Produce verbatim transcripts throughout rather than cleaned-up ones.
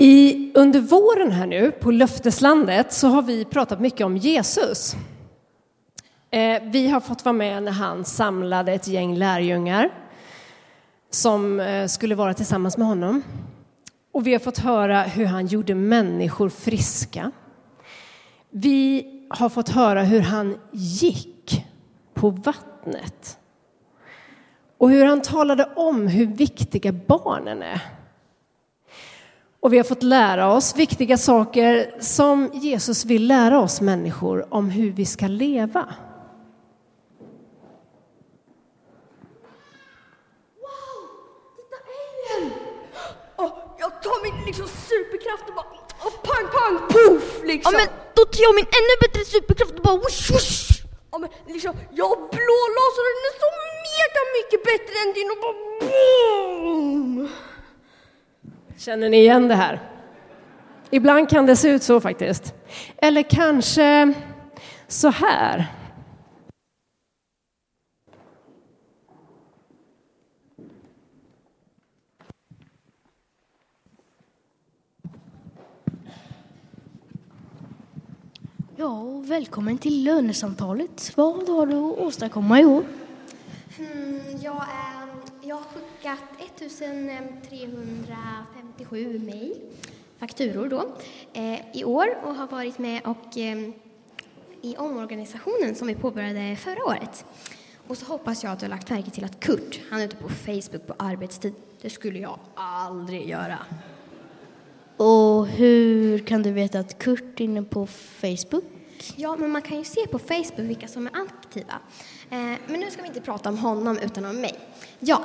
I, under våren här nu på Löfteslandet så har vi pratat mycket om Jesus. Eh, vi har fått vara med när han samlade ett gäng lärjungar som eh, skulle vara tillsammans med honom. Och vi har fått höra hur han gjorde människor friska. Vi har fått höra hur han gick på vattnet. Och hur han talade om hur viktiga barnen är. Och vi har fått lära oss viktiga saker som Jesus vill lära oss människor om hur vi ska leva. Wow, titta alien! Oh, jag tar min liksom superkraft och bara oh, pang, pang, puff liksom. Ja, men då tar jag min ännu bättre superkraft och bara whoosh, whoosh. Ja, men liksom, jag blålåser den är så mega mycket bättre än din och bara boom! Känner ni igen det här? Ibland kan det se ut så faktiskt. Eller kanske så här. Ja, välkommen till lönesamtalet. Vad har du att åstadkomma i år? Mm, jag är... Jag har skickat ettusen trehundrafemtiosju mejl, fakturor då, i år och har varit med och i omorganisationen som vi påbörjade förra året. Och så hoppas jag att du har lagt märke till att Kurt, han är ute på Facebook på arbetstid. Det skulle jag aldrig göra. Och hur kan du veta att Kurt är inne på Facebook? Ja, men man kan ju se på Facebook vilka som är aktiva. Men nu ska vi inte prata om honom utan om mig. Ja,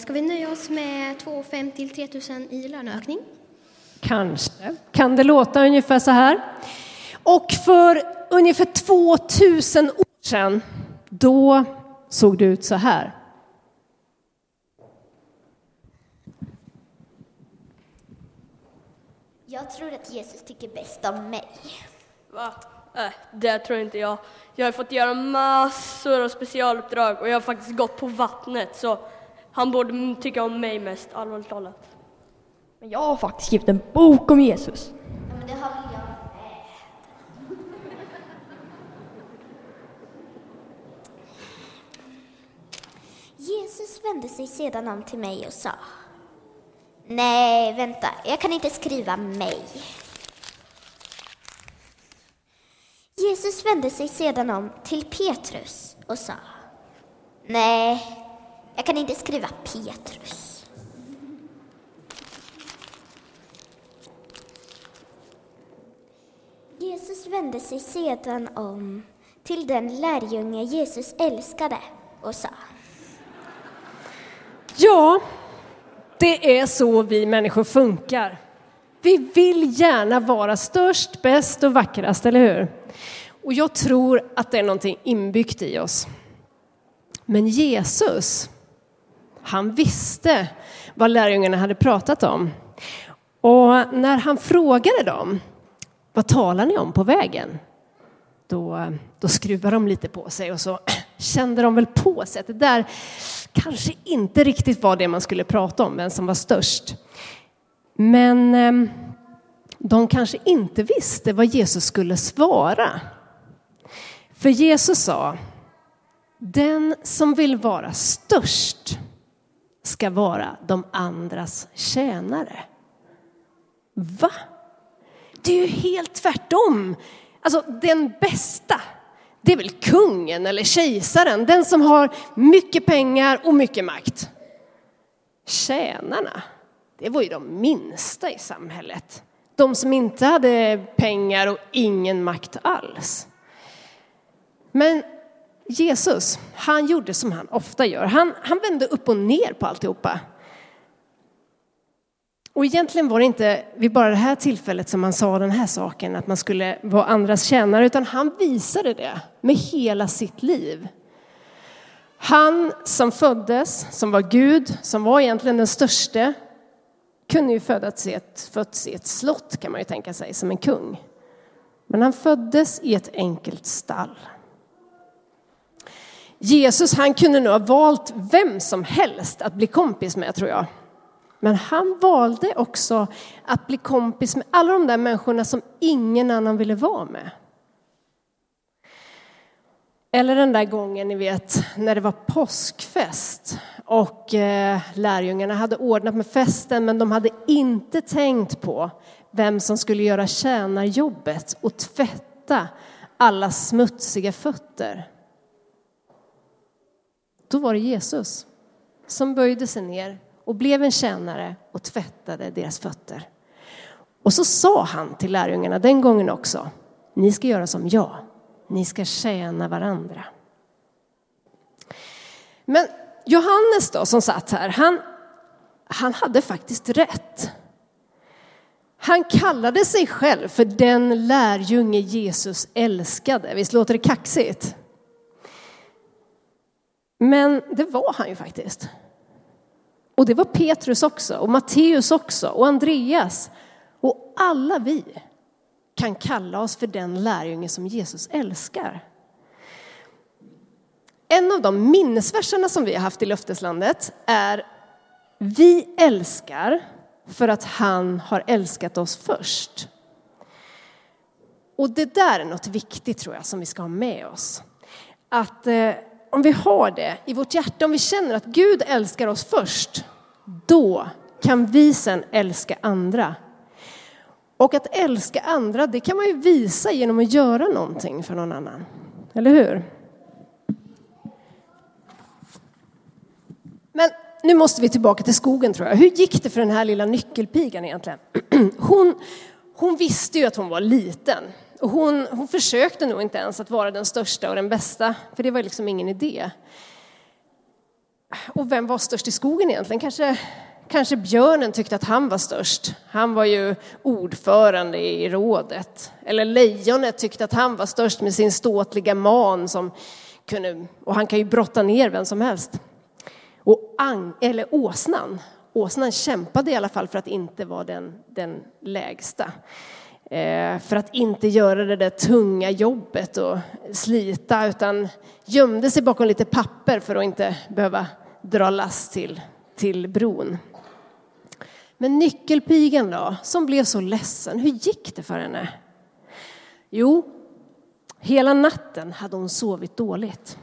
ska vi nöja oss med två tusen femhundra till tre tusen i löneökning? Kanske. Kan det låta ungefär så här? Och för ungefär tvåtusen år sedan, då såg det ut så här. Jag tror att Jesus tycker bäst om mig. Va? Nej, det tror inte jag. Jag har fått göra massor av specialuppdrag och jag har faktiskt gått på vattnet, så han borde tycka om mig mest, allvarligt talat. Men jag har faktiskt skrivit en bok om Jesus. Ja, men det har jag med. Jesus vände sig sedan om till mig och sa: Nej, vänta, jag kan inte skriva mig. Jesus vände sig sedan om till Petrus och sa: Nej, jag kan inte skriva Petrus. Jesus vände sig sedan om till den lärjunge Jesus älskade och sa: Ja, det är så vi människor funkar. Vi vill gärna vara störst, bäst och vackrast, eller hur? Och jag tror att det är någonting inbyggt i oss. Men Jesus, han visste vad lärjungarna hade pratat om. Och när han frågade dem, vad talar ni om på vägen? Då, då skruvade de lite på sig och så kände de väl på sig att det där kanske inte riktigt var det man skulle prata om, vem som var störst. Men de kanske inte visste vad Jesus skulle svara. För Jesus sa: Den som vill vara störst ska vara de andras tjänare. Va? Det är ju helt tvärtom. Alltså den bästa, det är väl kungen eller kejsaren. Den som har mycket pengar och mycket makt. Tjänarna, det var ju de minsta i samhället. De som inte hade pengar och ingen makt alls. Men Jesus, han gjorde som han ofta gör. Han, han vände upp och ner på alltihopa. Och egentligen var det inte vid bara det här tillfället som han sa den här saken. Att man skulle vara andras tjänare. Utan han visade det med hela sitt liv. Han som föddes, som var Gud, som var egentligen den störste. Kunde ju födas i ett, fötts i ett slott, kan man ju tänka sig, som en kung. Men han föddes i ett enkelt stall. Jesus, han kunde nog ha valt vem som helst att bli kompis med, tror jag. Men han valde också att bli kompis med alla de där människorna som ingen annan ville vara med. Eller den där gången, ni vet, när det var påskfest och eh, lärjungarna hade ordnat med festen, men de hade inte tänkt på vem som skulle göra tjänarjobbet och tvätta alla smutsiga fötter. Då var det Jesus som böjde sig ner och blev en tjänare och tvättade deras fötter. Och så sa han till lärjungarna den gången också: ni ska göra som jag. Ni ska tjäna varandra. Men Johannes då, som satt här, han, han hade faktiskt rätt. Han kallade sig själv för den lärjunge Jesus älskade. Visst låter det kaxigt? Men det var han ju faktiskt. Och det var Petrus också, och Matteus också, och Andreas. Och alla vi kan kalla oss för den lärjunge som Jesus älskar. En av de minnesverserna som vi har haft i Löfteslandet är: vi älskar för att han har älskat oss först. Och det där är något viktigt, tror jag, som vi ska ha med oss. Att eh, om vi har det i vårt hjärta, om vi känner att Gud älskar oss först, då kan vi sen älska andra. Och att älska andra, det kan man ju visa genom att göra någonting för någon annan. Eller hur? Men nu måste vi tillbaka till skogen, tror jag. Hur gick det för den här lilla nyckelpigan egentligen? Hon, hon visste ju att hon var liten. Och hon, hon försökte nog inte ens att vara den största och den bästa. För det var liksom ingen idé. Och vem var störst i skogen egentligen? Kanske... Kanske björnen tyckte att han var störst. Han var ju ordförande i rådet. Eller lejonet tyckte att han var störst med sin ståtliga man. Som kunde, och han kan ju brotta ner vem som helst. Och ang, eller åsnan. Åsnan kämpade i alla fall för att inte vara den, den lägsta. Eh, för att inte göra det där tunga jobbet och slita. Utan gömde sig bakom lite papper för att inte behöva dra last till, till bron. Men nyckelpigan då, som blev så ledsen, hur gick det för henne? Jo, hela natten hade hon sovit dåligt.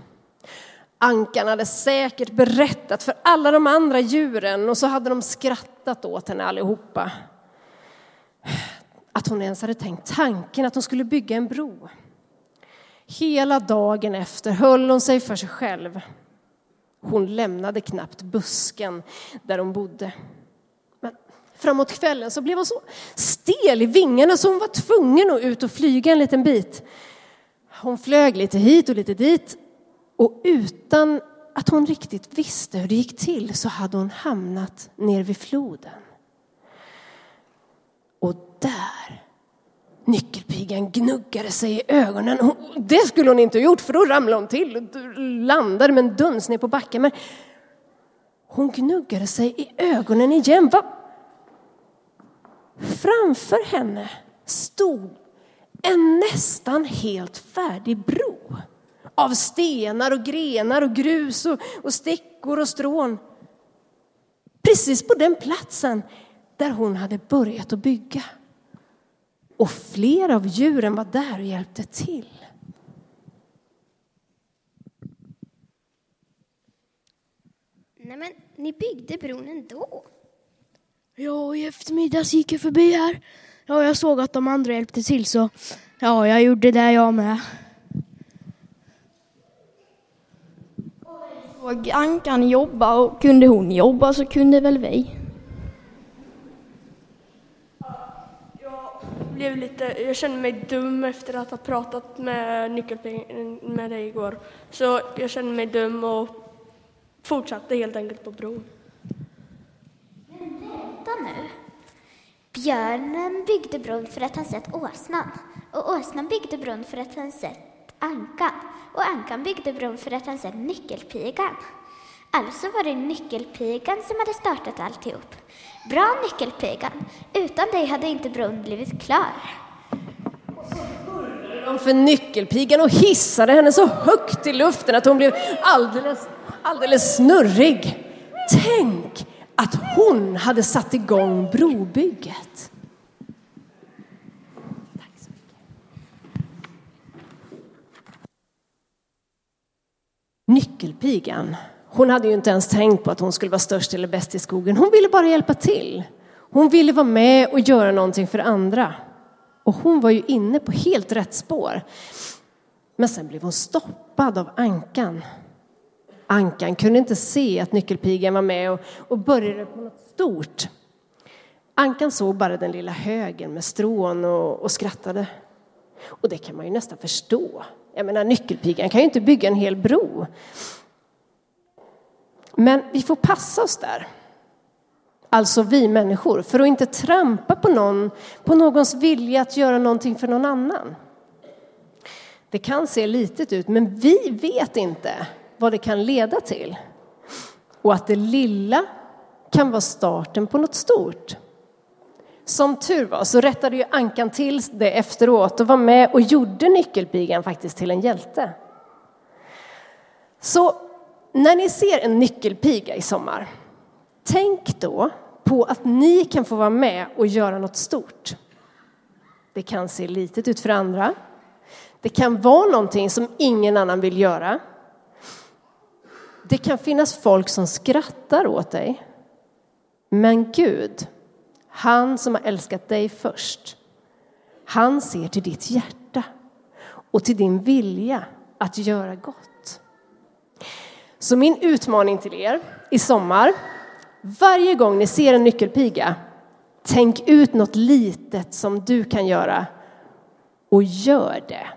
Ankan hade säkert berättat för alla de andra djuren, och så hade de skrattat åt henne allihopa. Att hon ens hade tänkt tanken att hon skulle bygga en bro. Hela dagen efter höll hon sig för sig själv. Hon lämnade knappt busken där hon bodde. Men framåt kvällen så blev hon så stel i vingarna så hon var tvungen att ut och flyga en liten bit. Hon flög lite hit och lite dit. Och utan att hon riktigt visste hur det gick till så hade hon hamnat ner vid floden. Och där nyckelpigan gnuggade sig i ögonen. Det skulle hon inte ha gjort, för då ramlade hon till och landade med en duns ner på backen. Men hon gnuggade sig i ögonen igen. Va? Framför henne stod en nästan helt färdig bro. Av stenar och grenar och grus och, och stickor och strån. Precis på den platsen där hon hade börjat att bygga. Och flera av djuren var där och hjälpte till. Nej, men ni byggde bron ändå. Ja, i eftermiddags gick jag förbi här. Ja, jag såg att de andra hjälpte till, så ja, jag gjorde det jag med. Och Ankan jobba, och kunde hon jobba så kunde väl vi. Jag, lite, jag kände mig dum efter att ha pratat med nyckelpigan med dig igår. Så jag kände mig dum och fortsatte helt enkelt på bron. Men vänta nu. Björnen byggde bron för att han sett åsnan. Och åsnan byggde bron för att han sett ankan. Och ankan byggde bron för att han sett nyckelpigan. Alltså var det nyckelpigan som hade startat alltihop. Bra, nyckelpigan. Utan dig hade inte bron blivit klar. Och så hurrade de för nyckelpigan och hissade henne så högt i luften att hon blev alldeles, alldeles snurrig. Tänk att hon hade satt igång brobygget. Nyckelpigan. Hon hade ju inte ens tänkt på att hon skulle vara störst eller bäst i skogen. Hon ville bara hjälpa till. Hon ville vara med och göra någonting för andra. Och hon var ju inne på helt rätt spår. Men sen blev hon stoppad av ankan. Ankan kunde inte se att nyckelpigan var med och, och började på något stort. Ankan såg bara den lilla högen med strån och, och skrattade. Och det kan man ju nästan förstå. Jag menar, nyckelpigan kan ju inte bygga en hel bro. Men vi får passa oss där. Alltså vi människor. För att inte trampa på någon, på någons vilja att göra någonting för någon annan. Det kan se litet ut, men vi vet inte vad det kan leda till. Och att det lilla kan vara starten på något stort. Som tur var så rättade ju ankan till det efteråt och var med och gjorde nyckelpigan faktiskt till en hjälte. Så när ni ser en nyckelpiga i sommar, tänk då på att ni kan få vara med och göra något stort. Det kan se litet ut för andra. Det kan vara någonting som ingen annan vill göra. Det kan finnas folk som skrattar åt dig. Men Gud, han som har älskat dig först, han ser till ditt hjärta och till din vilja att göra gott. Så min utmaning till er i sommar, varje gång ni ser en nyckelpiga, tänk ut något litet som du kan göra och gör det.